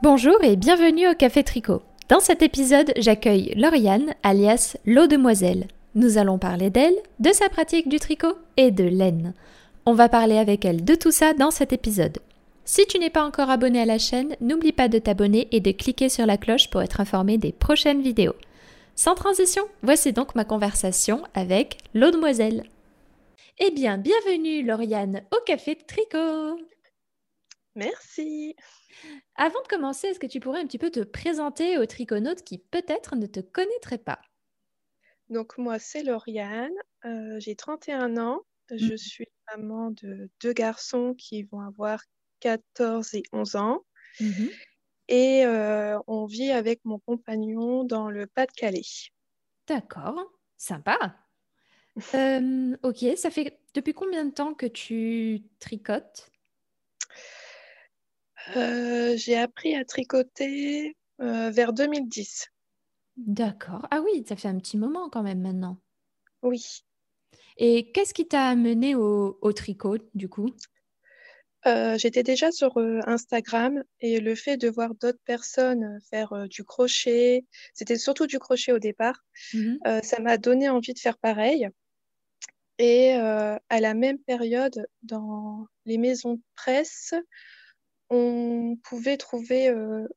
Bonjour et bienvenue au Café Tricot. Dans cet épisode, j'accueille Lauriane, alias L'Ôdemoiselle. Nous allons parler d'elle, de sa pratique du tricot et de laine. On va parler avec elle de tout ça dans cet épisode. Si tu n'es pas encore abonné à la chaîne, n'oublie pas de t'abonner et de cliquer sur la cloche pour être informé des prochaines vidéos. Sans transition, voici donc ma conversation avec L'Ôdemoiselle. Eh bien, bienvenue Lauriane au Café Tricot. Merci. Avant de commencer, est-ce que tu pourrais un petit peu te présenter aux triconautes qui peut-être ne te connaîtraient pas? Donc moi, c'est Lauriane, j'ai 31 ans, je suis maman de deux garçons qui vont avoir 14 et 11 ans et on vit avec mon compagnon dans le Pas-de-Calais. D'accord, sympa. Ok, ça fait depuis combien de temps que tu tricotes? J'ai appris à tricoter vers 2010. D'accord. Ah oui, ça fait un petit moment quand même maintenant. Oui. Et qu'est-ce qui t'a amené au tricot du coup? J'étais déjà sur Instagram et le fait de voir d'autres personnes faire du crochet, c'était surtout du crochet au départ, ça m'a donné envie de faire pareil. Et à la même période, dans les maisons de presse, on pouvait trouver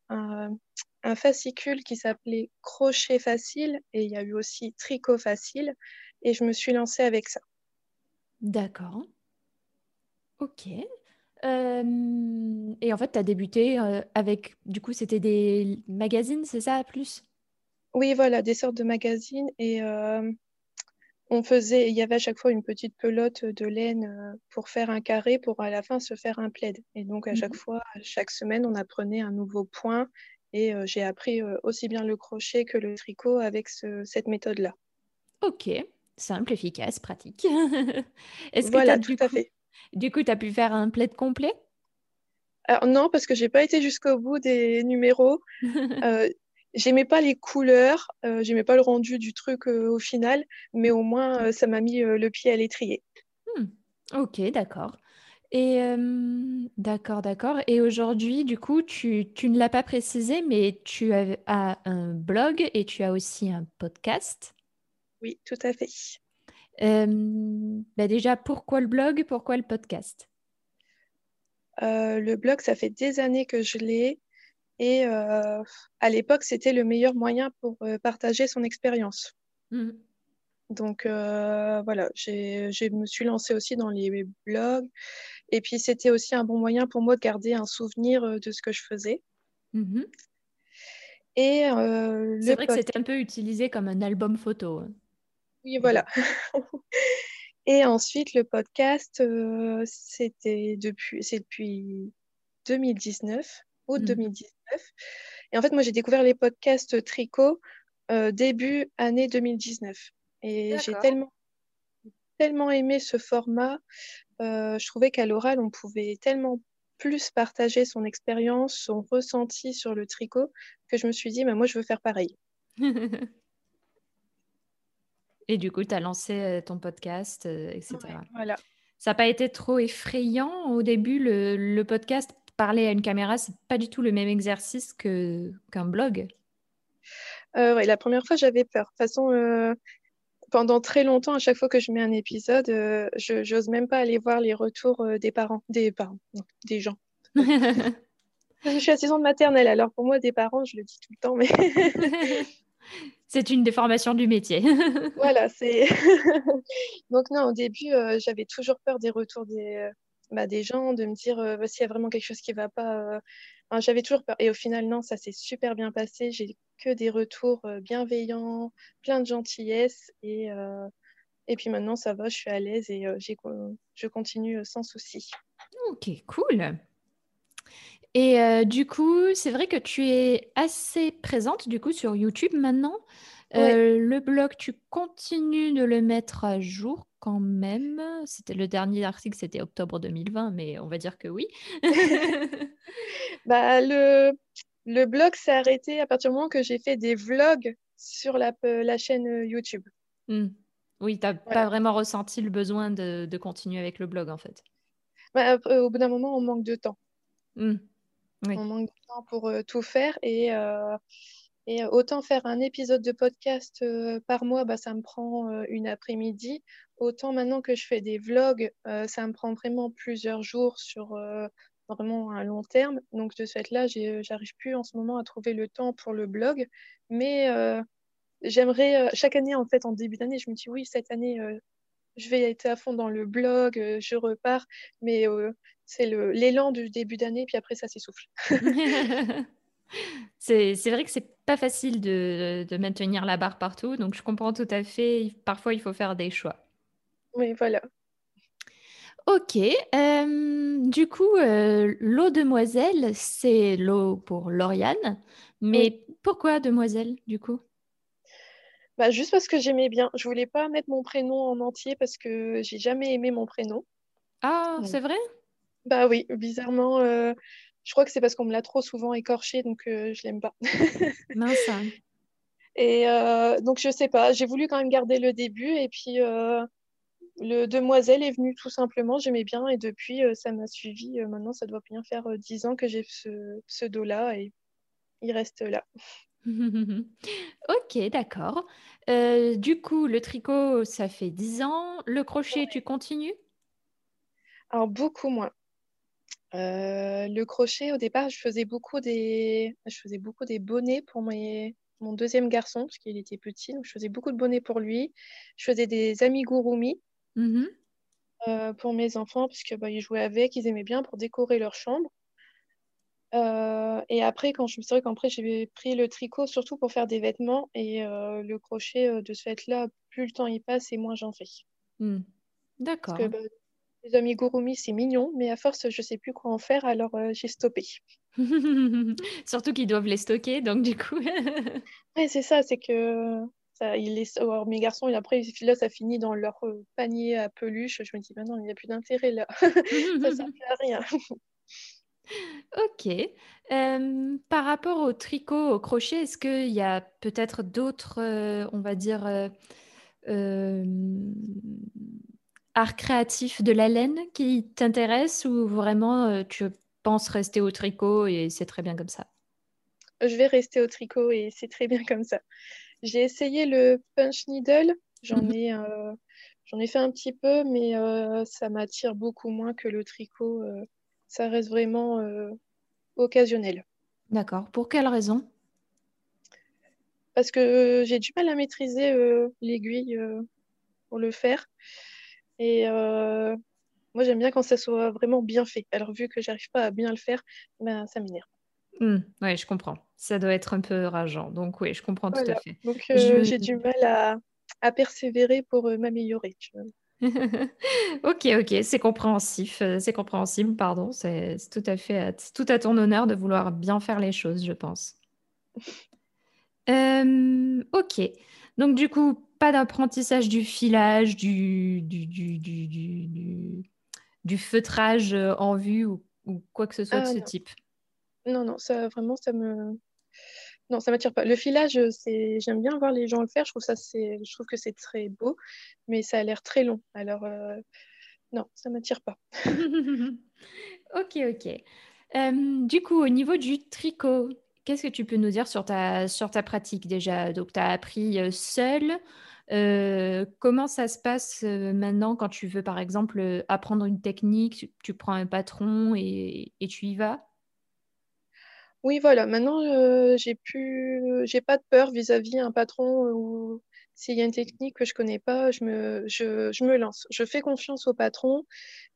un fascicule qui s'appelait Crochet facile et il y a eu aussi Tricot facile et je me suis lancée avec ça. D'accord. Ok. Et en fait, tu as débuté avec, du coup, c'était des magazines, c'est ça, plus? Oui, voilà, des sortes de magazines et on faisait, il y avait à chaque fois une petite pelote de laine pour faire un carré pour à la fin se faire un plaid. Et donc à chaque fois, chaque semaine, on apprenait un nouveau point et j'ai appris aussi bien le crochet que le tricot avec cette méthode-là. Ok, simple, efficace, pratique. Est-ce que voilà, tout à fait. Du coup, tu as pu faire un plaid complet? Alors non, parce que je n'ai pas été jusqu'au bout des numéros. J'aimais pas les couleurs, j'aimais pas le rendu du truc au final, mais au moins ça m'a mis le pied à l'étrier. Ok, d'accord. Et d'accord. Et aujourd'hui, du coup, tu ne l'as pas précisé, mais tu as un blog et tu as aussi un podcast. Oui, tout à fait. Bah déjà, pourquoi le blog, pourquoi le podcast? Le blog, ça fait des années que je l'ai. Et à l'époque, c'était le meilleur moyen pour partager son expérience. Donc, voilà, je me suis lancée aussi dans les blogs. Et puis, c'était aussi un bon moyen pour moi de garder un souvenir de ce que je faisais. Et c'est vrai que c'était un peu utilisé comme un album photo. Oui, voilà. Et ensuite, le podcast, c'est depuis 2019. Août 2019. Et en fait, moi, j'ai découvert les podcasts tricot début année 2019. Et j'ai tellement aimé ce format. Je trouvais qu'à l'oral, on pouvait tellement plus partager son expérience, son ressenti sur le tricot, que je me suis dit, bah, moi, je veux faire pareil. Et du coup, tu as lancé ton podcast, etc. Ouais, voilà. Ça n'a pas été trop effrayant au début, le podcast? Parler à une caméra, c'est pas du tout le même exercice qu'un blog. Ouais, la première fois, j'avais peur. De toute façon, pendant très longtemps, à chaque fois que je mets un épisode, je n'ose même pas aller voir les retours des gens. Je suis assistante maternelle, alors pour moi, des parents, je le dis tout le temps, mais c'est une déformation du métier. Voilà, c'est donc non, au début, j'avais toujours peur des retours des gens, de me dire s'il y a vraiment quelque chose qui ne va pas. Enfin, j'avais toujours peur. Et au final, non, ça s'est super bien passé. J'ai que des retours bienveillants, plein de gentillesse. Et puis maintenant, ça va, je suis à l'aise et je continue sans souci. Ok, cool. Et du coup, c'est vrai que tu es assez présente du coup, sur YouTube maintenant. Ouais. Le blog, tu continues de le mettre à jour quand même. C'était le dernier article, c'était octobre 2020, mais on va dire que oui. Le blog s'est arrêté à partir du moment que j'ai fait des vlogs sur la chaîne YouTube. Oui, tu n'as pas vraiment ressenti le besoin de continuer avec le blog en fait. Au bout d'un moment, on manque de temps. Oui. On manque de temps pour tout faire et autant faire un épisode de podcast par mois, bah, ça me prend une après-midi. Autant maintenant que je fais des vlogs, ça me prend vraiment plusieurs jours sur vraiment un long terme. Donc de ce fait-là, j'arrive plus en ce moment à trouver le temps pour le blog. Mais j'aimerais, chaque année en fait, en début d'année, je me dis oui, cette année, je vais être à fond dans le blog, je repars. Mais c'est l'élan du début d'année, puis après ça s'essouffle. C'est vrai que c'est pas facile de maintenir la barre partout, donc je comprends tout à fait. Parfois, il faut faire des choix. Oui, voilà. Ok. Du coup, L'Ôdemoiselle, c'est l'O pour Lauriane. Mais oui. Pourquoi Demoiselle, du coup? Bah, juste parce que j'aimais bien. Je voulais pas mettre mon prénom en entier parce que j'ai jamais aimé mon prénom. Ah, ouais. C'est vrai? Bah oui, bizarrement. Je crois que c'est parce qu'on me l'a trop souvent écorché, donc je l'aime pas. Mince. Et donc, je sais pas. J'ai voulu quand même garder le début et puis... Le Demoiselle est venu tout simplement, j'aimais bien et depuis ça m'a suivi. Maintenant, ça doit bien faire 10 ans que j'ai ce pseudo-là et il reste là. Ok, d'accord. Du coup, le tricot, ça fait 10 ans. Le crochet, ouais. Tu continues? Alors, beaucoup moins. Le crochet, au départ, je faisais beaucoup des bonnets pour mon deuxième garçon, parce qu'il était petit, donc je faisais beaucoup de bonnets pour lui. Je faisais des amigurumis. Mmh. Pour mes enfants parce que, bah, ils jouaient avec, ils aimaient bien pour décorer leur chambre et après j'ai pris le tricot surtout pour faire des vêtements et le crochet de ce fait là, plus le temps y passe et moins j'en fais. Mmh. D'accord. Parce que, bah, les amigurumis c'est mignon mais à force je sais plus quoi en faire alors j'ai stoppé. Surtout qu'ils doivent les stocker donc du coup. Ouais, c'est ça, c'est que alors, mes garçons, et après, là, ça finit dans leur panier à peluche. Je me dis, ben non, il n'y a plus d'intérêt là. Ça sert à rien. Ok. Par rapport au tricot, au crochet, est-ce qu'il y a peut-être d'autres, on va dire, arts créatifs de la laine qui t'intéressent ou vraiment tu penses rester au tricot et c'est très bien comme ça? Je vais rester au tricot et c'est très bien comme ça. J'ai essayé le punch needle, j'en ai fait un petit peu, mais ça m'attire beaucoup moins que le tricot. Ça reste vraiment occasionnel. D'accord. Pour quelle raison? Parce que j'ai du mal à maîtriser l'aiguille pour le faire. Et moi, j'aime bien quand ça soit vraiment bien fait. Alors, vu que j'arrive pas à bien le faire, ben, ça m'énerve. Mmh, oui, je comprends. Ça doit être un peu rageant. Donc, oui, je comprends voilà. Tout à fait. Donc, j'ai du mal à persévérer pour m'améliorer. Ok, c'est compréhensif. C'est compréhensible, pardon. C'est tout à fait tout à ton honneur de vouloir bien faire les choses, je pense. Ok. Donc, du coup, pas d'apprentissage du filage, du feutrage en vue ou quoi que ce soit de ce type. Non, ça vraiment, ça m'attire pas. Le filage, j'aime bien voir les gens le faire. Je trouve que c'est très beau, mais ça a l'air très long. Alors, non, ça m'attire pas. Ok. Du coup, au niveau du tricot, qu'est-ce que tu peux nous dire sur ta pratique déjà? Donc, tu as appris seule. Comment ça se passe maintenant quand tu veux, par exemple, apprendre une technique? Tu prends un patron et tu y vas? Oui, voilà. Maintenant, j'ai pas de peur vis-à-vis un patron ou s'il y a une technique que je connais pas, je me lance. Je fais confiance au patron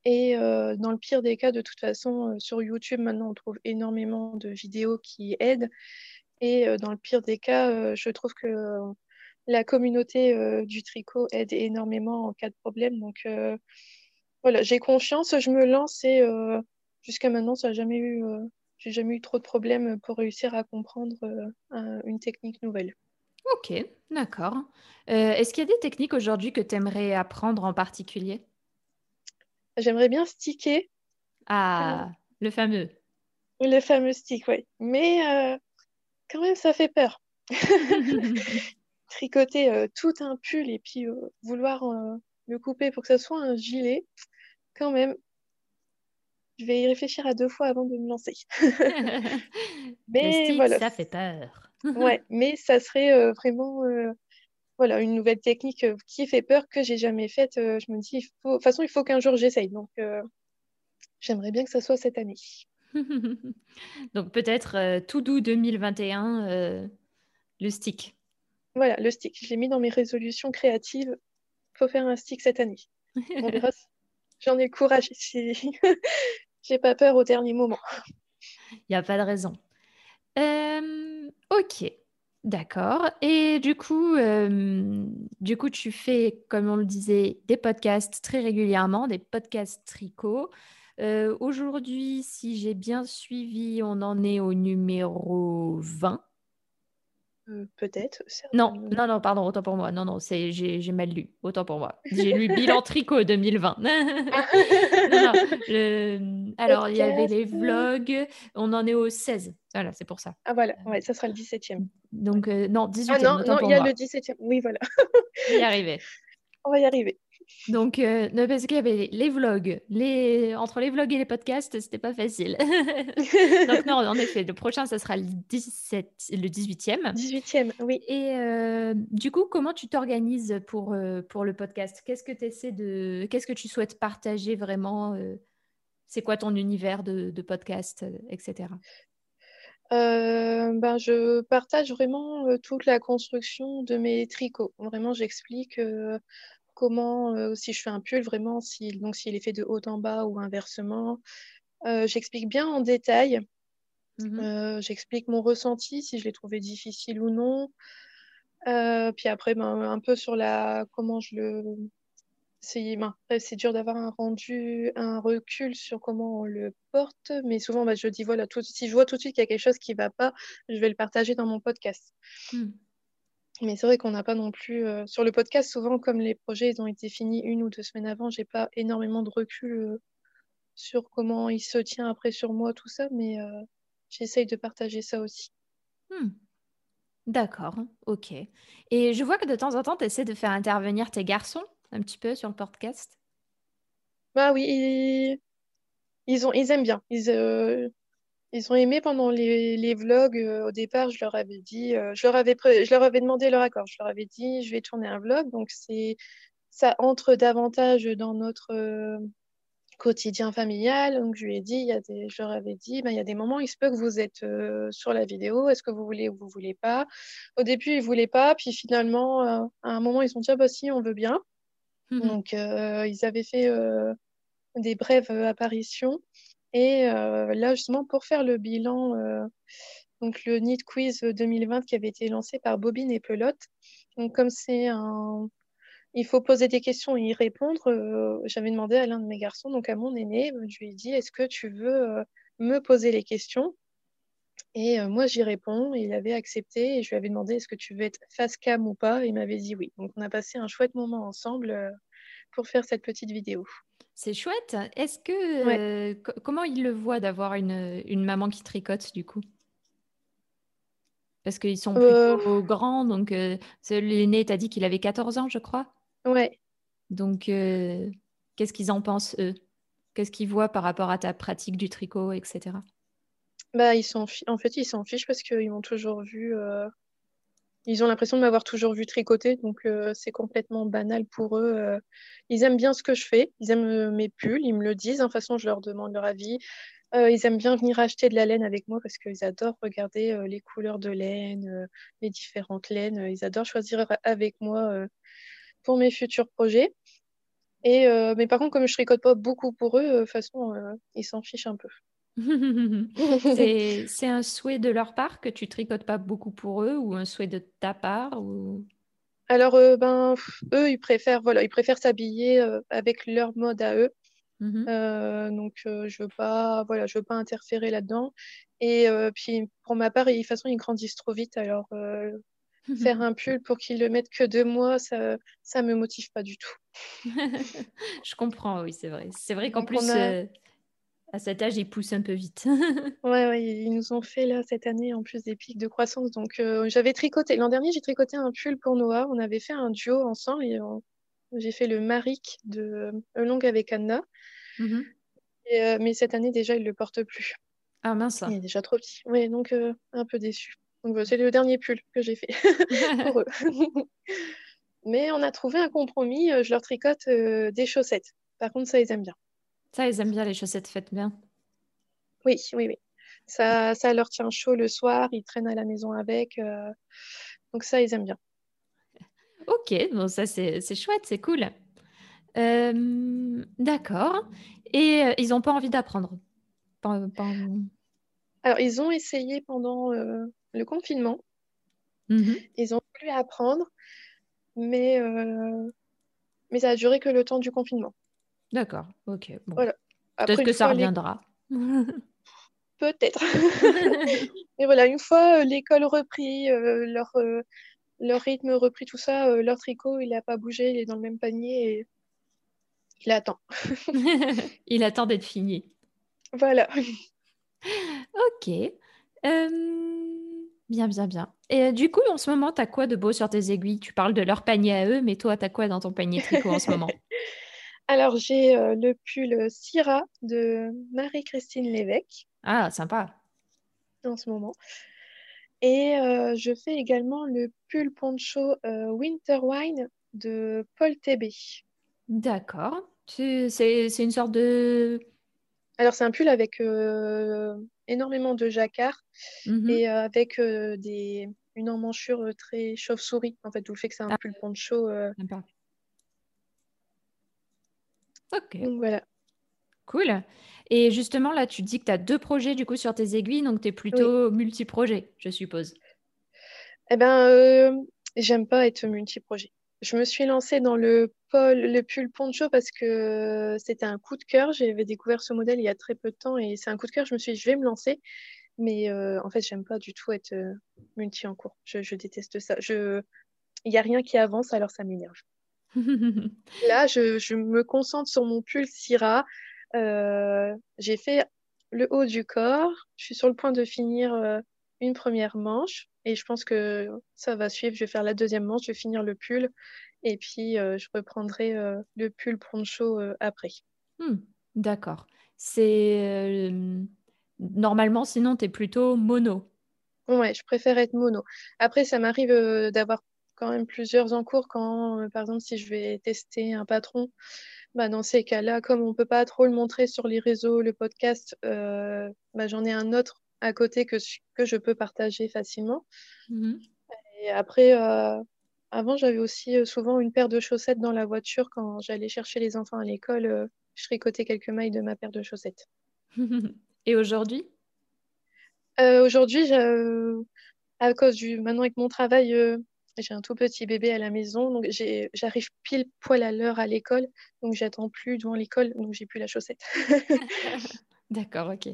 et dans le pire des cas, de toute façon, sur YouTube, maintenant, on trouve énormément de vidéos qui aident et dans le pire des cas, je trouve que la communauté du tricot aide énormément en cas de problème. Donc, voilà, j'ai confiance, je me lance et jusqu'à maintenant, ça n'a jamais eu... J'ai jamais eu trop de problèmes pour réussir à comprendre une technique nouvelle. Ok, d'accord. Est-ce qu'il y a des techniques aujourd'hui que tu aimerais apprendre en particulier? J'aimerais bien sticker. Ah, le fameux. Le fameux stick, oui. Mais quand même, ça fait peur. Tricoter tout un pull et puis vouloir le couper pour que ça soit un gilet, quand même. Je vais y réfléchir à 2 fois avant de me lancer. Mais style, voilà, ça fait peur. Ouais, mais ça serait vraiment voilà, une nouvelle technique qui fait peur, que j'ai jamais faite. Je me dis, de toute façon, il faut qu'un jour j'essaye. Donc, j'aimerais bien que ça soit cette année. Donc, peut-être tout doux 2021, le stick. Voilà, le stick. Je l'ai mis dans mes résolutions créatives. Il faut faire un stick cette année. On verra. J'en ai le courage. J'ai pas peur au dernier moment. Il n'y a pas de raison. Ok, d'accord. Et du coup, tu fais, comme on le disait, des podcasts très régulièrement, des podcasts tricot. Aujourd'hui, si j'ai bien suivi, on en est au numéro 20. Peut-être. Non, pardon, autant pour moi. Non, j'ai mal lu, autant pour moi. J'ai lu Bilan Tricot 2020. Alors, il y avait les vlogs. On en est au 16. Voilà, c'est pour ça. Ah voilà, ouais, ça sera le 17e. Donc, non, 18e. Ah non, il y a le 17e. Oui, voilà. On va y arriver. On va y arriver. Donc, parce qu'il y avait les vlogs, entre les vlogs et les podcasts, c'était pas facile. Donc non, en effet, le prochain, ça sera le 18e. 18e, oui. Et du coup, comment tu t'organises pour le podcast? Qu'est-ce que tu souhaites partager vraiment? C'est quoi ton univers de podcast, etc. Je partage vraiment toute la construction de mes tricots. Vraiment, j'explique... comment, si je fais un pull, vraiment, s'il est fait de haut en bas ou inversement. J'explique bien en détail. Mm-hmm. J'explique mon ressenti, si je l'ai trouvé difficile ou non. Puis après, un peu sur comment je le... C'est dur d'avoir un recul sur comment on le porte, mais souvent, je dis, voilà, si je vois tout de suite qu'il y a quelque chose qui ne va pas, je vais le partager dans mon podcast. Mm. Mais c'est vrai qu'on n'a pas non plus... sur le podcast, souvent, comme les projets ils ont été finis 1 ou 2 semaines avant, j'ai pas énormément de recul sur comment il se tient après sur moi, tout ça, mais j'essaye de partager ça aussi. D'accord, ok. Et je vois que de temps en temps, tu essaies de faire intervenir tes garçons un petit peu sur le podcast. Bah oui, ils aiment bien. Ils ont aimé pendant les vlogs. Au départ, je leur avais dit, je leur avais demandé leur accord. Je leur avais dit, je vais tourner un vlog. Donc, ça entre davantage dans notre quotidien familial. Donc, je lui ai dit, je leur avais dit, il y a des moments, il se peut que vous êtes sur la vidéo. Est-ce que vous voulez ou vous voulez pas? Au début, ils ne voulaient pas. Puis finalement, à un moment, ils ont dit, si, on veut bien. Mm-hmm. Donc, ils avaient fait des brèves apparitions. Et là, justement, pour faire le bilan, donc le Knit Quiz 2020 qui avait été lancé par Bobine et Pelote. Donc, comme il faut poser des questions et y répondre, j'avais demandé à l'un de mes garçons, donc à mon aîné, je lui ai dit, est-ce que tu veux me poser les questions? Et moi, j'y réponds. Il avait accepté et je lui avais demandé, est-ce que tu veux être face cam ou pas? Et il m'avait dit oui. Donc, on a passé un chouette moment ensemble pour faire cette petite vidéo. C'est chouette. Est-ce que comment il le voit d'avoir une maman qui tricote du coup? Parce qu'ils sont plutôt grands, donc l'aîné t'a dit qu'il avait 14 ans, je crois. Ouais. Donc qu'est-ce qu'ils en pensent eux? Qu'est-ce qu'ils voient par rapport à ta pratique du tricot, etc. Ils s'en fichent parce qu'ils m'ont toujours vu. Ils ont l'impression de m'avoir toujours vu tricoter, donc c'est complètement banal pour eux. Ils aiment bien ce que je fais, ils aiment mes pulls, ils me le disent. De toute façon, je leur demande leur avis. Ils aiment bien venir acheter de la laine avec moi parce qu'ils adorent regarder les couleurs de laine, les différentes laines. Ils adorent choisir avec moi pour mes futurs projets. Et, mais par contre, comme je tricote pas beaucoup pour eux, de toute façon, ils s'en fichent un peu. C'est un souhait de leur part que tu tricotes pas beaucoup pour eux ou un souhait de ta part ou... Alors eux ils préfèrent s'habiller avec leur mode à eux. Mm-hmm. Donc je veux pas interférer là-dedans et puis pour ma part de toute façon ils grandissent trop vite alors faire un pull pour qu'ils le mettent que 2 mois, ça me motive pas du tout. Je comprends, oui, c'est vrai qu'en plus à cet âge, ils poussent un peu vite. ouais, ils nous ont fait là cette année en plus des pics de croissance. Donc, j'avais tricoté l'an dernier, j'ai tricoté un pull pour Noah. On avait fait un duo ensemble. J'ai fait le Marik de Along avec Anna. Mm-hmm. Et, mais cette année, déjà, il ne le porte plus. Ah mince. Il est déjà trop petit. Oui, donc un peu déçu. Donc c'est le dernier pull que j'ai fait pour eux. Mais on a trouvé un compromis. Je leur tricote des chaussettes. Par contre, ça, ils aiment bien. Ça, ils aiment bien les chaussettes faites bien. Oui, oui, oui. Ça leur tient chaud le soir. Ils traînent à la maison avec. Donc ça, ils aiment bien. Ok, bon, ça, c'est chouette, c'est cool. D'accord. Et ils n'ont pas envie d'apprendre. Alors, ils ont essayé pendant le confinement. Mm-hmm. Ils ont voulu apprendre, mais ça a duré que le temps du confinement. D'accord, ok. Bon. Voilà. Peut-être que ça reviendra. Peut-être. Mais voilà, une fois l'école repris, leur rythme repris, tout ça, leur tricot, il n'a pas bougé, il est dans le même panier et il attend. Il attend d'être fini. Voilà. Ok. Bien, bien, bien. Et du coup, en ce moment, tu as quoi de beau sur tes aiguilles? Tu parles de leur panier à eux, mais toi, tu as quoi dans ton panier tricot en ce moment? Alors, j'ai le pull Syrah de Marie-Christine Lévesque. Ah, sympa. En ce moment. Et je fais également le pull poncho Winter Wine de Paul Tébé. D'accord. C'est une sorte de... Alors, c'est un pull avec énormément de jacquard et avec une emmanchure très chauve-souris, en fait, d'où le fait que c'est un pull poncho. Ok. Donc, voilà. Cool. Et justement, là, tu dis que tu as deux projets, du coup, sur tes aiguilles, donc tu es plutôt multi-projet, je suppose. Eh bien, j'aime pas être multi-projet. Je me suis lancée dans le pull poncho parce que c'était un coup de cœur. J'avais découvert ce modèle il y a très peu de temps et c'est un coup de cœur. Je me suis dit, je vais me lancer. Mais en fait, j'aime pas du tout être multi en cours. Je déteste ça. Il n'y a rien qui avance, alors ça m'énerve. Là, je me concentre sur mon pull Syrah. J'ai fait le haut du corps. Je suis sur le point de finir une première manche. Et je pense que ça va suivre. Je vais faire la deuxième manche, je vais finir le pull. Et puis, je reprendrai le pull poncho après. D'accord. C'est normalement, sinon, tu es plutôt mono. Ouais, je préfère être mono. Après, ça m'arrive d'avoir quand même plusieurs en cours. Quand, par exemple, si je vais tester un patron, bah, dans ces cas-là, comme on ne peut pas trop le montrer sur les réseaux, le podcast, bah, j'en ai un autre à côté que je peux partager facilement. Et après, avant, j'avais aussi souvent une paire de chaussettes dans la voiture quand j'allais chercher les enfants à l'école. Je tricotais quelques mailles de ma paire de chaussettes. Et aujourd'hui? Aujourd'hui, à cause maintenant avec mon travail, j'ai un tout petit bébé à la maison, donc j'arrive pile poil à l'heure à l'école, donc j'attends plus devant l'école, donc j'ai plus la chaussette. D'accord, ok.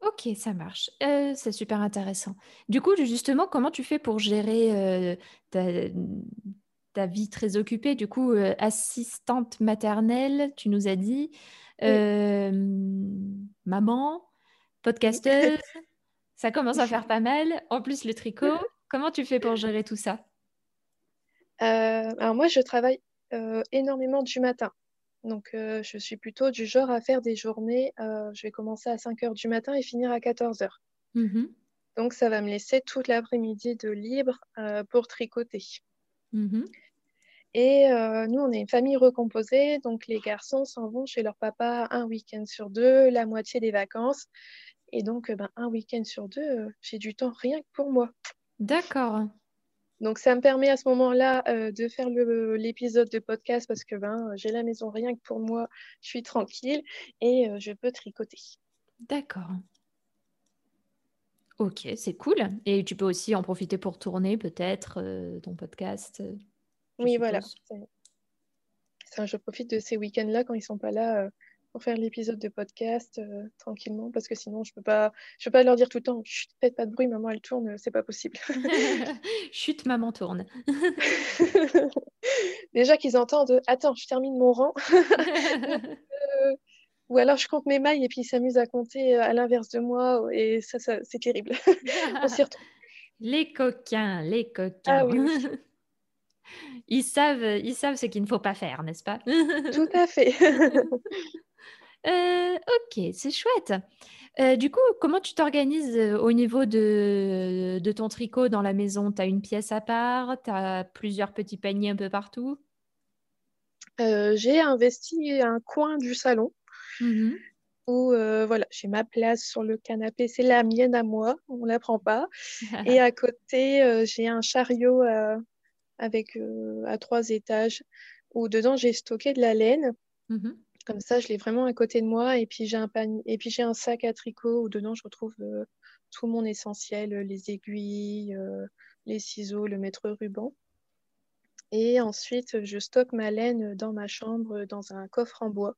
Ok, ça marche. C'est super intéressant. Du coup, justement, comment tu fais pour gérer ta vie très occupée? Du coup, assistante maternelle, tu nous as dit, maman, podcasteuse, ça commence à faire pas mal. En plus, le tricot, comment tu fais pour gérer tout ça? Alors moi, je travaille énormément du matin. Donc, je suis plutôt du genre à faire des journées. Je vais commencer à 5h du matin et finir à 14h. Donc, ça va me laisser toute l'après-midi de libre pour tricoter. Et nous, on est une famille recomposée. Donc, les garçons s'en vont chez leur papa un week-end sur deux, la moitié des vacances. Et donc, un week-end sur deux, j'ai du temps rien que pour moi. D'accord. Donc, ça me permet à ce moment-là de faire l'épisode de podcast parce que j'ai la maison rien que pour moi, je suis tranquille et je peux tricoter. D'accord. Ok, c'est cool. Et tu peux aussi en profiter pour tourner peut-être ton podcast. Oui, suppose. Voilà. Je profite de ces week-ends-là quand ils ne sont pas là pour faire l'épisode de podcast tranquillement parce que sinon, je peux pas leur dire tout le temps « Chut, faites pas de bruit, maman, elle tourne, c'est pas possible. » Chut, maman tourne. Déjà qu'ils entendent « Attends, je termine mon rang. » Ou alors je compte mes mailles et puis ils s'amusent à compter à l'inverse de moi et ça c'est terrible. On s'y retrouve. Les coquins, les coquins. Ah, oui. Ils savent ce qu'il ne faut pas faire, n'est-ce pas? Tout à fait. Ok, c'est chouette. Du coup, comment tu t'organises au niveau de ton tricot dans la maison? Tu as une pièce à part? Tu as plusieurs petits paniers un peu partout? J'ai investi un coin du salon où voilà, j'ai ma place sur le canapé. C'est la mienne à moi, on ne la prend pas. Et à côté, j'ai un chariot à 3 étages où dedans, j'ai stocké de la laine. Comme ça, je l'ai vraiment à côté de moi. Et puis, j'ai un panier, et puis, j'ai un sac à tricot où dedans, je retrouve tout mon essentiel, les aiguilles, les ciseaux, le mètre-ruban. Et ensuite, je stocke ma laine dans ma chambre, dans un coffre en bois.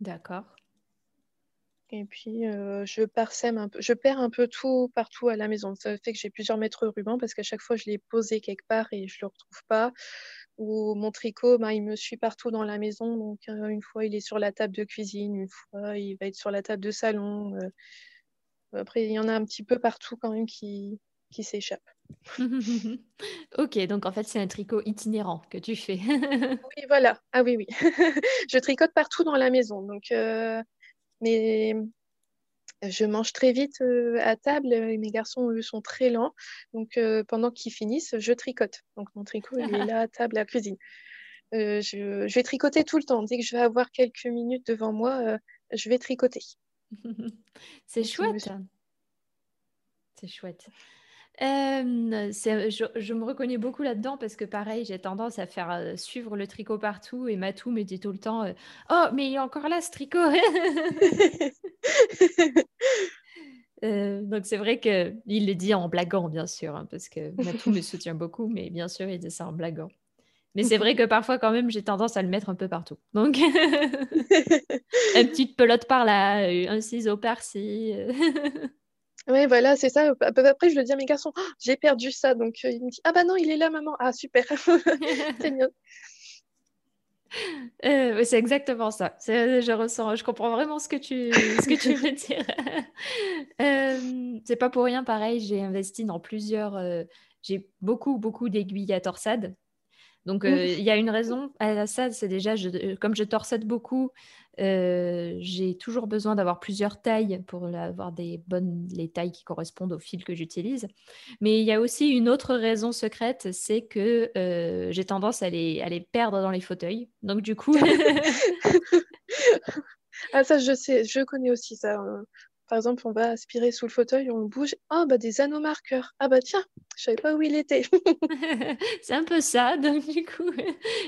D'accord. Et puis, je parsème un peu. Je perds un peu tout partout à la maison. Ça fait que j'ai plusieurs mètres-rubans parce qu'à chaque fois, je l'ai posé quelque part et je ne le retrouve pas. Ou mon tricot, il me suit partout dans la maison. Donc, une fois, il est sur la table de cuisine. Une fois, il va être sur la table de salon. Après, il y en a un petit peu partout quand même qui s'échappe. Ok, donc en fait, c'est un tricot itinérant que tu fais. Oui, voilà. Ah oui, oui. Je tricote partout dans la maison. Donc... Mais je mange très vite à table. Mes garçons, eux, sont très lents. Donc, pendant qu'ils finissent, je tricote. Donc, mon tricot, il est là à table, à la cuisine. Je vais tricoter tout le temps. Dès que je vais avoir quelques minutes devant moi, je vais tricoter. C'est chouette. C'est chouette. Je me reconnais beaucoup là-dedans parce que pareil, j'ai tendance à faire suivre le tricot partout et Matou me dit tout le temps oh, mais il est encore là ce tricot. Donc c'est vrai qu'il le dit en blaguant bien sûr hein, parce que Matou me soutient beaucoup, mais bien sûr il dit ça en blaguant, mais c'est vrai que parfois quand même j'ai tendance à le mettre un peu partout, donc une petite pelote par là, un ciseau par-ci. Oui, voilà, c'est ça. Après, je le dis à mes garçons, oh, j'ai perdu ça. Donc, il me dit, ah bah non, il est là, maman. Ah, super. C'est mignon. C'est exactement ça. Je comprends vraiment ce que tu veux dire. C'est pas pour rien, pareil, j'ai investi dans plusieurs... j'ai beaucoup d'aiguilles à torsade. Donc, il y a une raison à ça, c'est déjà, comme je torsade beaucoup, j'ai toujours besoin d'avoir plusieurs tailles pour avoir les tailles qui correspondent au fil que j'utilise. Mais il y a aussi une autre raison secrète, c'est que j'ai tendance à les perdre dans les fauteuils. Donc, du coup... Ah, ça, je sais, je connais aussi ça. Par exemple, on va aspirer sous le fauteuil, on le bouge. Ah, bah des anneaux marqueurs. Ah, bah tiens, je savais pas où il était. C'est un peu ça. Donc, du coup,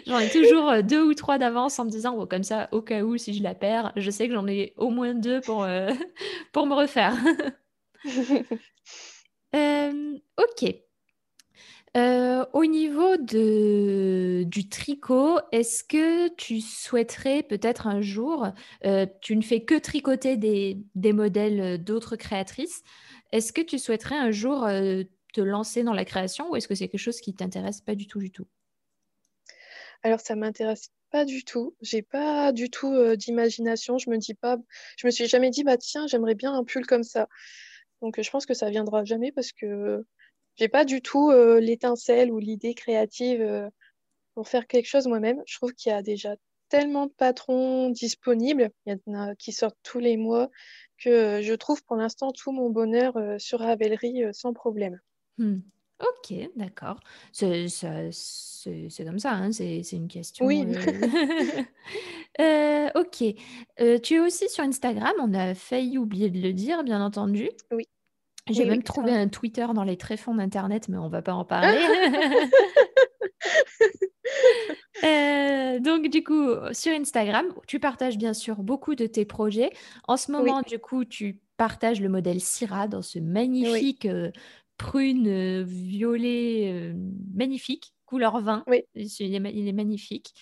j'en ai toujours 2 ou 3 d'avance en me disant, oh, comme ça, au cas où, si je la perds, je sais que j'en ai au moins 2 pour me refaire. Ok. Au niveau du tricot, est-ce que tu souhaiterais peut-être un jour, tu ne fais que tricoter des modèles d'autres créatrices, est-ce que tu souhaiterais un jour te lancer dans la création, ou est-ce que c'est quelque chose qui ne t'intéresse pas du tout? Alors ça ne m'intéresse pas du tout, j'ai pas du tout d'imagination, je me suis jamais dit, bah tiens, j'aimerais bien un pull comme ça. Donc je pense que ça viendra jamais parce que j'ai pas du tout l'étincelle ou l'idée créative pour faire quelque chose moi-même. Je trouve qu'il y a déjà tellement de patrons disponibles, il y en a qui sortent tous les mois, que je trouve pour l'instant tout mon bonheur sur Ravelry sans problème. Ok, d'accord. C'est comme ça, hein, c'est une question. Oui. Ok. Tu es aussi sur Instagram, on a failli oublier de le dire, bien entendu. Oui. J'ai même trouvé un Twitter dans les tréfonds d'Internet, mais on ne va pas en parler. Donc, du coup, sur Instagram, tu partages bien sûr beaucoup de tes projets. En ce moment, du coup, tu partages le modèle Syrah dans ce magnifique prune violet, magnifique, couleur vin. Oui. Il est magnifique.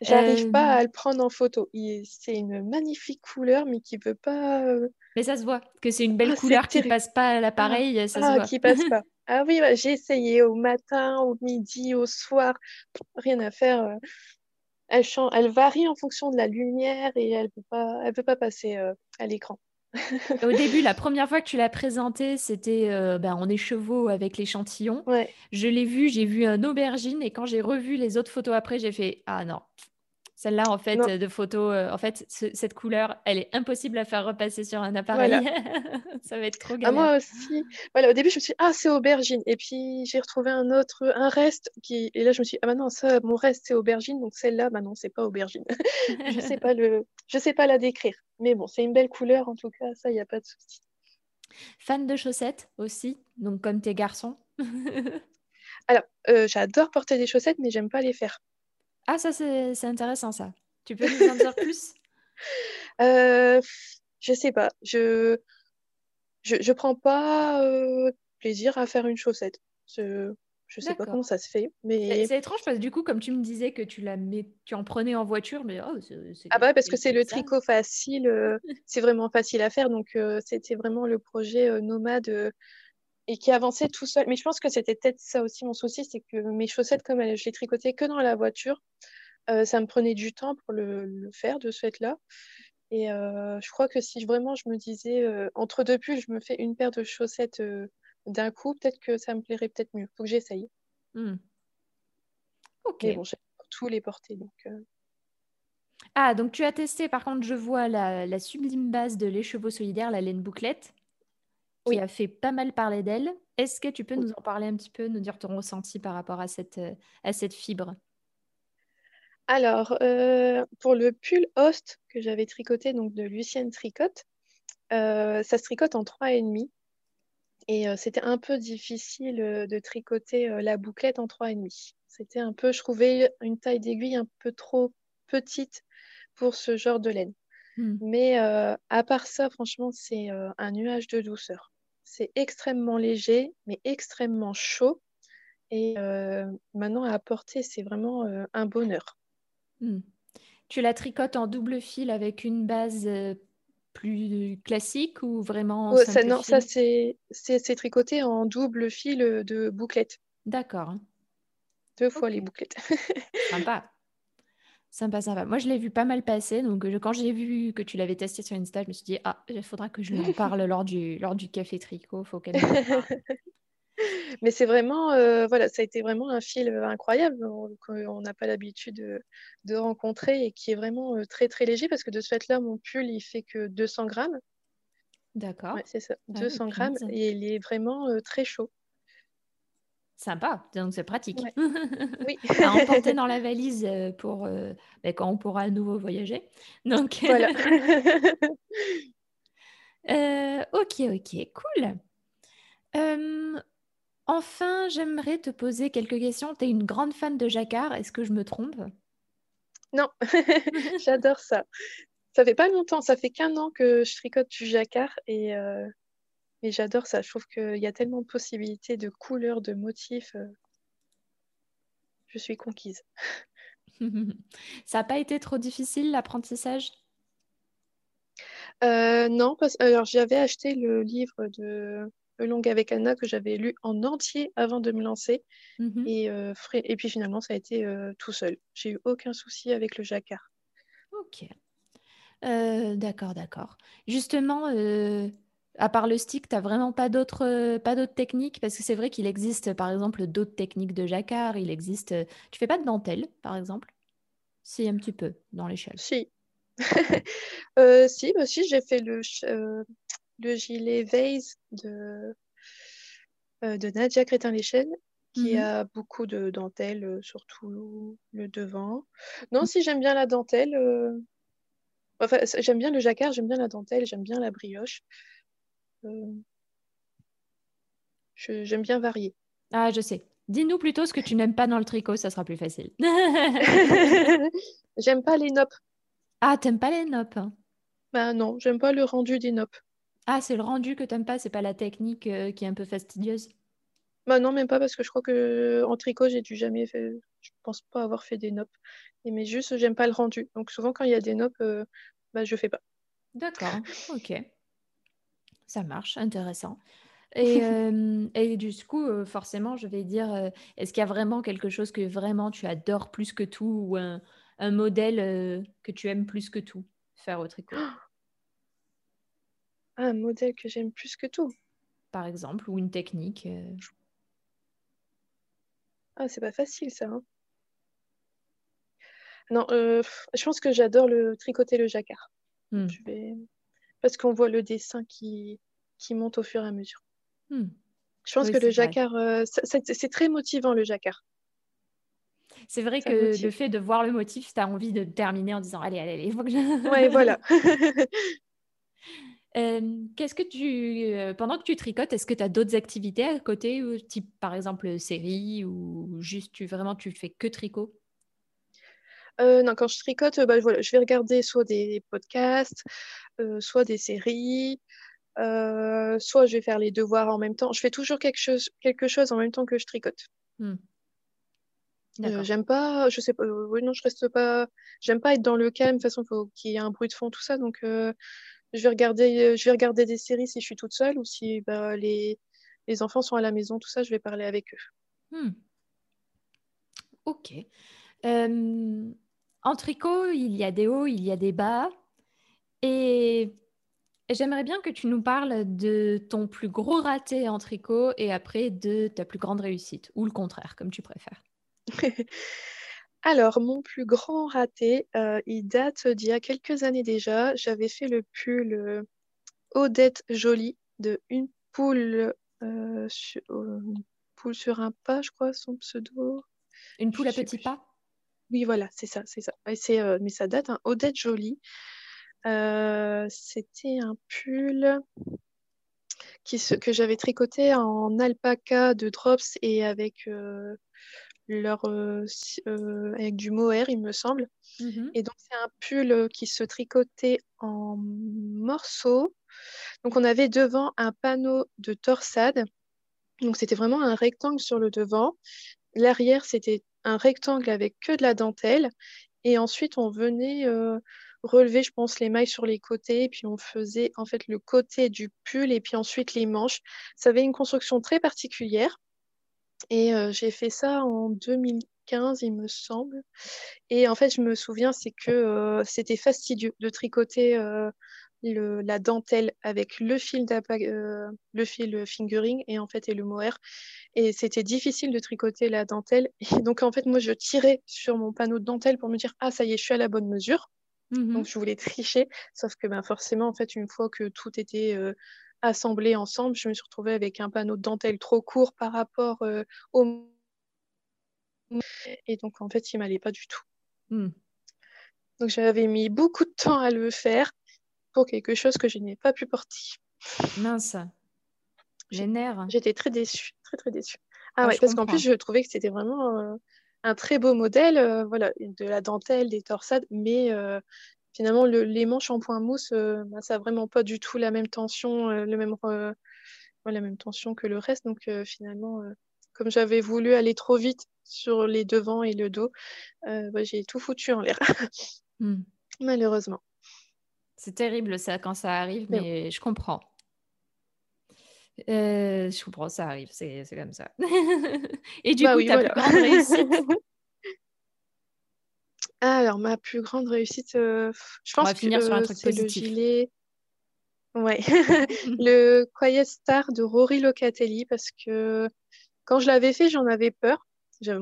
J'arrive pas à le prendre en photo. C'est une magnifique couleur, mais qui ne peut pas... Mais ça se voit que c'est une belle couleur qui ne passe pas à l'appareil. Qui passe pas. Ah oui, bah, j'ai essayé au matin, au midi, au soir. Rien à faire. Elle varie en fonction de la lumière et elle ne peut pas passer à l'écran. Au début, la première fois que tu l'as présenté, c'était en écheveau avec l'échantillon. Ouais. Je l'ai vu, j'ai vu un aubergine et quand j'ai revu les autres photos après, j'ai fait « Ah non, celle-là en fait de photo, en fait cette couleur, elle est impossible à faire repasser sur un appareil. Voilà. » Ça va être trop galère. Ah, moi aussi. Voilà, au début, je me suis dit « Ah, c'est aubergine ». Et puis, j'ai retrouvé un reste qui... Et là, je me suis dit « Ah bah non, ça, mon reste, c'est aubergine. Donc celle-là, bah non, c'est pas aubergine. » Je sais pas la décrire. Mais bon, c'est une belle couleur en tout cas, ça, il n'y a pas de souci. Fan de chaussettes aussi, donc comme tes garçons. Alors, j'adore porter des chaussettes, mais j'aime pas les faire. Ah, ça, c'est intéressant, ça. Tu peux nous en dire plus? Je sais pas. Je prends pas plaisir à faire une chaussette. Je sais pas comment ça se fait. Mais... C'est étrange parce que du coup, comme tu me disais que tu en prenais en voiture, mais ah bah parce que c'est le tricot facile, c'est vraiment facile à faire. Donc c'était vraiment le projet nomade et qui avançait tout seul. Mais je pense que c'était peut-être ça aussi mon souci, c'est que mes chaussettes, comme je les tricotais que dans la voiture, ça me prenait du temps pour le faire de ce fait-là. Et je crois que si vraiment je me disais entre deux pulls, je me fais une paire de chaussettes d'un coup, peut-être que ça me plairait peut-être mieux. Faut que j'essaye. Mmh. Ok. Mais bon, j'ai tous les portés. Donc Ah, donc tu as testé, par contre, je vois la sublime base de l'écheveau solidaire, la laine bouclette, qui a fait pas mal parler d'elle. Est-ce que tu peux nous en parler un petit peu, nous dire ton ressenti par rapport à cette fibre? Alors, pour le pull host que j'avais tricoté, donc de Lucienne Tricote, ça se tricote en 3,5. Et c'était un peu difficile de tricoter la bouclette en 3,5. C'était un peu, je trouvais, une taille d'aiguille un peu trop petite pour ce genre de laine. Mm. Mais à part ça, franchement, c'est un nuage de douceur. C'est extrêmement léger, mais extrêmement chaud. Et maintenant, à porter, c'est vraiment un bonheur. Mm. Tu la tricotes en double fil avec une base plus classique ou vraiment simplifié ? Non, ça c'est tricoté en double fil de bouclette. D'accord. Deux fois les bouclettes. Sympa. Sympa, sympa. Moi, je l'ai vu pas mal passer. Donc, quand j'ai vu que tu l'avais testé sur Insta, je me suis dit, ah, il faudra que je lui en parle lors du café tricot. Faut qu'elle en parle. Mais c'est vraiment, ça a été vraiment un fil incroyable qu'on n'a pas l'habitude de rencontrer et qui est vraiment très très léger parce que de ce fait-là, mon pull, il fait que 200 grammes. D'accord. Ouais, c'est ça, ah, 200 grammes et il est vraiment très chaud. Sympa, donc c'est pratique. Ouais. Oui. À emporter dans la valise pour quand on pourra à nouveau voyager. Donc voilà. Ok, cool. Enfin, j'aimerais te poser quelques questions. Tu es une grande fan de jacquard, est-ce que je me trompe? Non, j'adore ça. Ça fait pas longtemps, ça fait qu'un an que je tricote du jacquard et j'adore ça. Je trouve qu'il y a tellement de possibilités de couleurs, de motifs. Je suis conquise. Ça n'a pas été trop difficile l'apprentissage? Non, alors j'avais acheté le livre de Long avec Anna que j'avais lu en entier avant de me lancer et puis finalement ça a été tout seul. J'ai eu aucun souci avec le jacquard. Ok, d'accord. Justement, à part le stick, tu n'as vraiment pas d'autres techniques? Parce que c'est vrai qu'il existe par exemple d'autres techniques de jacquard, il existe... Tu fais pas de dentelle par exemple? Si, un petit peu dans l'échelle. Si. Si, j'ai fait le gilet Vase de Nadia Crétin-Léchesne qui a beaucoup de dentelle, surtout le devant. Non, si, j'aime bien la dentelle. J'aime bien le jacquard, j'aime bien la dentelle, j'aime bien la brioche. J'aime bien varier. Ah, je sais. Dis-nous plutôt ce que tu n'aimes pas dans le tricot, ça sera plus facile. J'aime pas les noppes. Ah, t'aimes pas les noppes? Bah non, j'aime pas le rendu des noppes. Ah, c'est le rendu que t'aimes pas, c'est pas la technique qui est un peu fastidieuse? Bah non, même pas, parce que je crois que en tricot, j'ai dû jamais faire... Je pense pas avoir fait des noppes. Mais juste, j'aime pas le rendu. Donc souvent, quand il y a des noppes, je fais pas. D'accord, ok. Ça marche, intéressant. Et du coup, forcément, je vais dire, est-ce qu'il y a vraiment quelque chose que vraiment tu adores plus que tout ou un modèle que tu aimes plus que tout faire au tricot? Un modèle que j'aime plus que tout. Par exemple, ou une technique. Ah, c'est pas facile ça. Hein. Non, je pense que j'adore le tricoter le jacquard. Je vais... Parce qu'on voit le dessin qui monte au fur et à mesure. Je pense que le jacquard, c'est très motivant le jacquard. C'est vrai ça que motive. Le fait de voir le motif, tu as envie de terminer en disant allez, allez, allez, il faut que je... Ouais, voilà. Qu'est-ce que tu, pendant que tu tricotes, est-ce que tu as d'autres activités à côté, type par exemple série ou juste tu fais que tricot? Non, quand je tricote, voilà, je vais regarder soit des podcasts, soit des séries, soit je vais faire les devoirs en même temps. Je fais toujours quelque chose en même temps que je tricote. J'aime pas, je sais pas, non, je reste pas, j'aime pas être dans le calme. De toute façon, faut qu'il y ait un bruit de fond, tout ça. Donc, je vais regarder des séries si je suis toute seule ou si les enfants sont à la maison, tout ça, je vais parler avec eux. Ok. En tricot, il y a des hauts, il y a des bas. Et j'aimerais bien que tu nous parles de ton plus gros raté en tricot et après de ta plus grande réussite, ou le contraire, comme tu préfères. Alors, mon plus grand raté, il date d'il y a quelques années déjà. J'avais fait le pull Odette Jolie de une poule, poule sur un pas, je crois, son pseudo. Une poule à petits pas? Oui, voilà, c'est ça, c'est ça. Mais ça date, hein, Odette Jolie. C'était un pull que j'avais tricoté en alpaca de Drops et avec du mohair, il me semble. Et donc, c'est un pull qui se tricotait en morceaux. Donc, on avait devant un panneau de torsade. Donc, c'était vraiment un rectangle sur le devant. L'arrière, c'était un rectangle avec que de la dentelle. Et ensuite, on venait relever, je pense, les mailles sur les côtés. Et puis, on faisait en fait le côté du pull et puis ensuite les manches. Ça avait une construction très particulière. Et j'ai fait ça en 2015, il me semble. Et en fait, je me souviens, c'est que c'était fastidieux de tricoter la dentelle avec le fil fingering et le mohair. Et c'était difficile de tricoter la dentelle. Et donc, en fait, moi, je tirais sur mon panneau de dentelle pour me dire « Ah, ça y est, je suis à la bonne mesure. » Donc, je voulais tricher. Sauf que forcément, en fait, une fois que tout était... assemblés ensemble, je me suis retrouvée avec un panneau de dentelle trop court par rapport au... Et donc, en fait, il ne m'allait pas du tout. Donc, j'avais mis beaucoup de temps à le faire pour quelque chose que je n'ai pas pu porter. Mince. Les nerfs. J'étais très déçue. Très, très déçue. Ah ouais, parce qu'en plus, je trouvais que c'était vraiment un très beau modèle, voilà, de la dentelle, des torsades, mais... Finalement, les manches en point mousse, ça n'a vraiment pas du tout la même tension, la même tension que le reste. Donc, finalement, comme j'avais voulu aller trop vite sur les devants et le dos, j'ai tout foutu en l'air, malheureusement. C'est terrible, ça, quand ça arrive, mais bon. Je comprends. Ça arrive, c'est comme ça. Et du coup, oui, t'as plus grande réussite. Alors, ma plus grande réussite, je pense que c'est le gilet. Ouais. Le Quiet Star de Rory Locatelli, parce que quand je l'avais fait, j'en avais peur. Il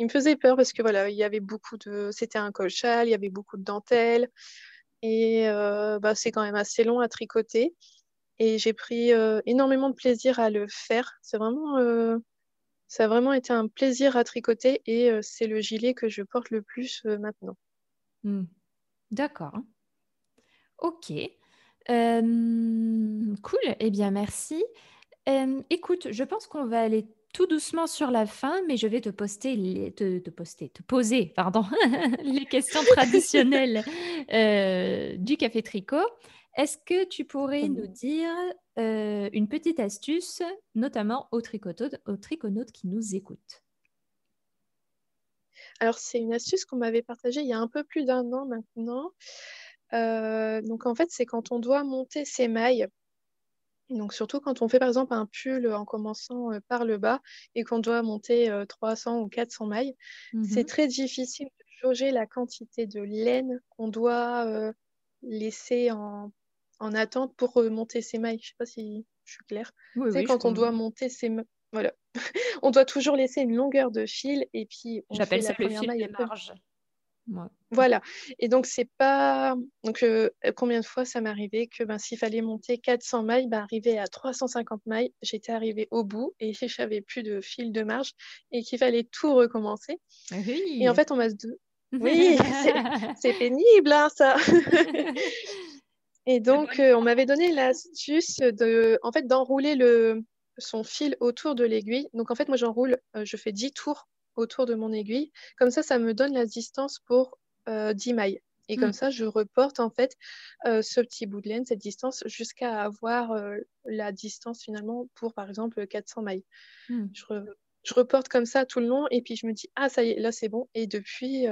me faisait peur parce que voilà, il y avait beaucoup de. C'était un col châle, il y avait beaucoup de dentelle. Et c'est quand même assez long à tricoter. Et j'ai pris énormément de plaisir à le faire. C'est vraiment. Ça a vraiment été un plaisir à tricoter et c'est le gilet que je porte le plus maintenant. D'accord. Ok. Cool. Eh bien, merci. Écoute, je pense qu'on va aller tout doucement sur la fin, mais je vais te poser les questions traditionnelles du Café Tricot. Est-ce que tu pourrais nous dire une petite astuce, notamment aux triconautes qui nous écoutent? Alors, c'est une astuce qu'on m'avait partagée il y a un peu plus d'un an maintenant. Donc, en fait, c'est quand on doit monter ses mailles. Donc, surtout quand on fait, par exemple, un pull en commençant par le bas et qu'on doit monter 300 ou 400 mailles, c'est très difficile de jauger la quantité de laine qu'on doit... laisser en en attente pour monter ses mailles. Je ne sais pas si je suis claire. Oui, c'est oui, quand on doit monter ses mailles. Voilà. On doit toujours laisser une longueur de fil et puis on fait la première maille à marge. Ouais. Voilà. Et donc, c'est pas. Donc, combien de fois ça m'arrivait que s'il fallait monter 400 mailles, arriver à 350 mailles, j'étais arrivée au bout et je n'avais plus de fil de marge et qu'il fallait tout recommencer. Oui. Et en fait, on m'a dit oui, c'est pénible, hein, ça. Et donc, on m'avait donné l'astuce de, en fait, d'enrouler son fil autour de l'aiguille. Donc, en fait, moi, j'enroule, je fais 10 tours autour de mon aiguille. Comme ça, ça me donne la distance pour 10 mailles. Et comme ça, je reporte, en fait, ce petit bout de laine, cette distance, jusqu'à avoir la distance, finalement, pour, par exemple, 400 mailles. Je reporte comme ça tout le long. Et puis, je me dis, ah, ça y est, là, c'est bon. Et depuis,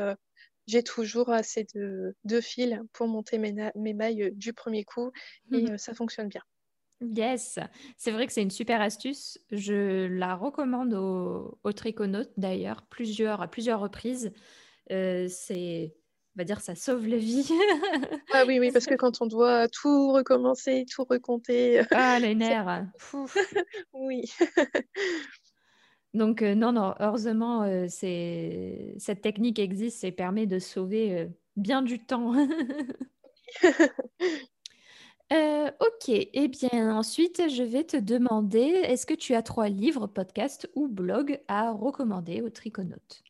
j'ai toujours assez de fils pour monter mes mailles du premier coup. Et ça fonctionne bien. Yes, c'est vrai que c'est une super astuce. Je la recommande aux triconautes d'ailleurs, à plusieurs reprises. On va dire, ça sauve la vie. Ah oui, parce que quand on doit tout recommencer, tout recompter. Ah, les nerfs. Oui. Donc, non, heureusement, cette technique existe et permet de sauver bien du temps. Ok, eh bien ensuite je vais te demander, est-ce que tu as 3 livres, podcasts ou blogs à recommander aux triconautes?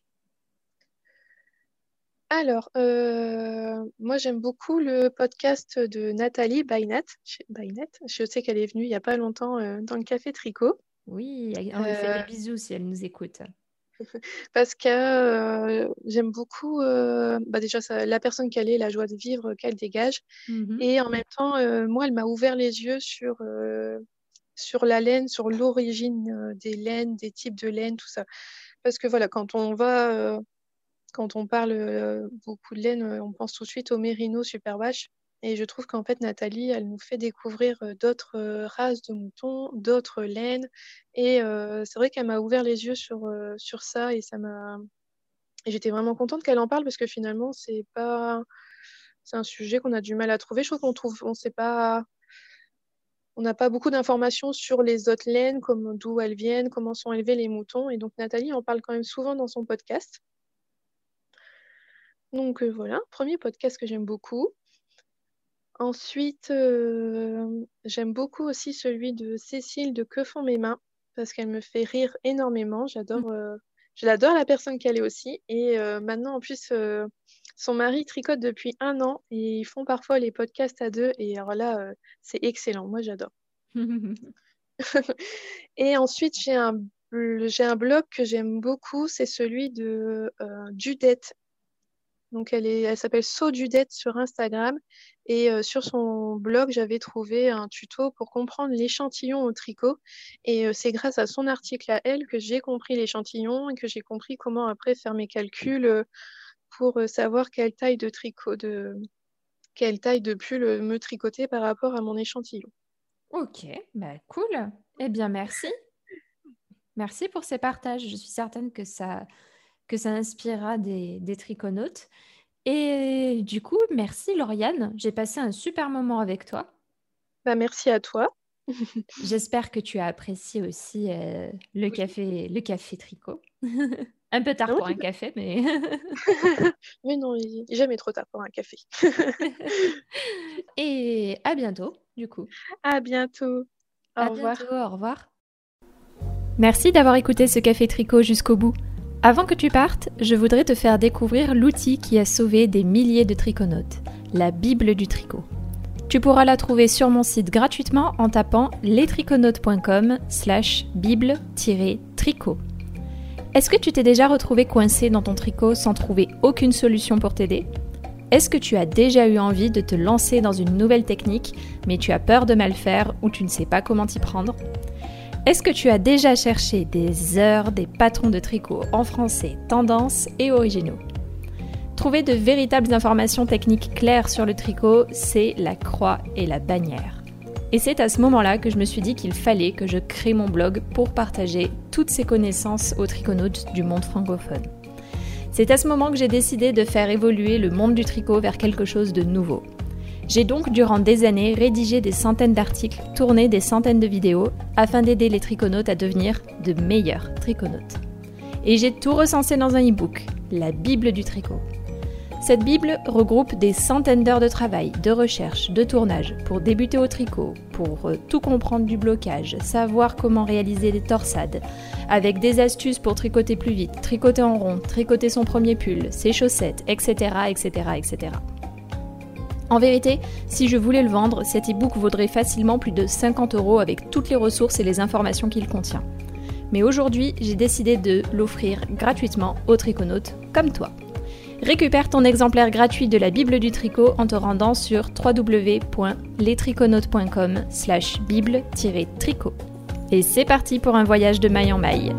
Alors, moi j'aime beaucoup le podcast de Nathalie Baynette. Je sais qu'elle est venue il n'y a pas longtemps dans le Café Tricot. Oui, on lui fait des bisous si elle nous écoute. Parce que j'aime beaucoup déjà la personne qu'elle est, la joie de vivre qu'elle dégage, et en même temps moi elle m'a ouvert les yeux sur la laine, sur l'origine des laines, des types de laines, tout ça, parce que voilà, quand on parle beaucoup de laine, on pense tout de suite au mérino superwash, et je trouve qu'en fait Nathalie elle nous fait découvrir d'autres races de moutons, d'autres laines, et c'est vrai qu'elle m'a ouvert les yeux sur ça, et j'étais vraiment contente qu'elle en parle, parce que finalement c'est un sujet qu'on a du mal à trouver. Je trouve on n'a pas beaucoup d'informations sur les autres laines, comme d'où elles viennent, comment sont élevés les moutons, et donc Nathalie en parle quand même souvent dans son podcast. Donc voilà, premier podcast que j'aime beaucoup. Ensuite, j'aime beaucoup aussi celui de Cécile de Que font mes mains, parce qu'elle me fait rire énormément. Je l'adore, la personne qu'elle est aussi. Et maintenant, en plus, son mari tricote depuis 1 an et ils font parfois les podcasts à 2. Et alors là, c'est excellent. Moi, j'adore. Et ensuite, j'ai un blog que j'aime beaucoup. C'est celui de Judette. Donc, elle s'appelle Judette sur Instagram. Et sur son blog, j'avais trouvé un tuto pour comprendre l'échantillon au tricot. Et c'est grâce à son article à elle que j'ai compris l'échantillon et que j'ai compris comment après faire mes calculs pour savoir quelle taille de pull me tricoter par rapport à mon échantillon. Ok, cool. Eh bien, merci. Merci pour ces partages. Je suis certaine que ça inspirera des triconautes. Et du coup, merci Lauriane, j'ai passé un super moment avec toi. Merci à toi. J'espère que tu as apprécié aussi le café tricot. Un peu tard pour un café, mais... Mais non, jamais trop tard pour un café. Et à bientôt, du coup. À bientôt. Au revoir. Merci d'avoir écouté ce café tricot jusqu'au bout. Avant que tu partes, je voudrais te faire découvrir l'outil qui a sauvé des milliers de triconautes, la Bible du tricot. Tu pourras la trouver sur mon site gratuitement en tapant lestriconautes.com/bible-tricot. Est-ce que tu t'es déjà retrouvé coincé dans ton tricot sans trouver aucune solution pour t'aider? Est-ce que tu as déjà eu envie de te lancer dans une nouvelle technique, mais tu as peur de mal faire ou tu ne sais pas comment t'y prendre? Est-ce que tu as déjà cherché des heures des patrons de tricot en français, tendance et originaux? Trouver de véritables informations techniques claires sur le tricot, c'est la croix et la bannière. Et c'est à ce moment-là que je me suis dit qu'il fallait que je crée mon blog pour partager toutes ces connaissances aux triconautes du monde francophone. C'est à ce moment que j'ai décidé de faire évoluer le monde du tricot vers quelque chose de nouveau. J'ai donc durant des années rédigé des centaines d'articles, tourné des centaines de vidéos, afin d'aider les triconautes à devenir de meilleurs triconautes. Et j'ai tout recensé dans un e-book, la Bible du tricot. Cette Bible regroupe des centaines d'heures de travail, de recherche, de tournage, pour débuter au tricot, pour tout comprendre du blocage, savoir comment réaliser des torsades, avec des astuces pour tricoter plus vite, tricoter en rond, tricoter son premier pull, ses chaussettes, etc., etc., etc. En vérité, si je voulais le vendre, cet e-book vaudrait facilement plus de 50 € avec toutes les ressources et les informations qu'il contient. Mais aujourd'hui, j'ai décidé de l'offrir gratuitement aux triconautes comme toi. Récupère ton exemplaire gratuit de la Bible du tricot en te rendant sur www.lestriconautes.com/bible-tricot. Et c'est parti pour un voyage de maille en maille.